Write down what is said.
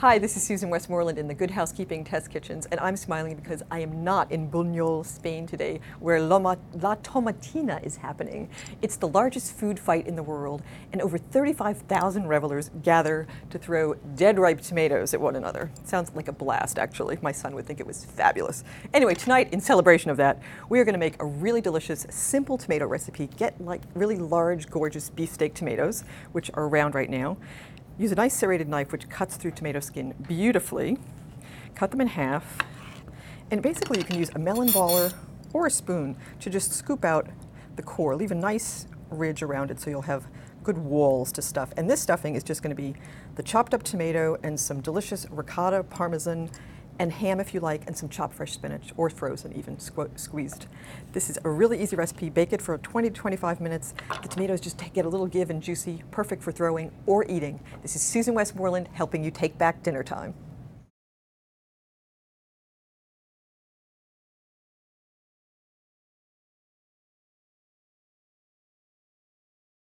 Hi, this is Susan Westmoreland in the Good Housekeeping Test Kitchens, and I'm smiling because I am not in Buñol, Spain today, where La Tomatina is happening. It's the largest food fight in the world, and over 35,000 revelers gather to throw dead ripe tomatoes at one another. Sounds like a blast, actually. My son would think it was fabulous. Anyway, tonight, in celebration of that, we are going to make a really delicious, simple tomato recipe. Get like really large, gorgeous beefsteak tomatoes, which are around right now. Use a nice serrated knife which cuts through tomato skin beautifully. Cut them in half. And basically you can use a melon baller or a spoon to just scoop out the core. Leave a nice ridge around it so you'll have good walls to stuff. And this stuffing is just going to be the chopped up tomato and some delicious ricotta, parmesan, and ham if you like, and some chopped fresh spinach, or frozen even, squeezed. This is a really easy recipe. Bake it for 20 to 25 minutes. The tomatoes just get a little give and juicy, perfect for throwing or eating. This is Susan Westmoreland helping you take back dinner time.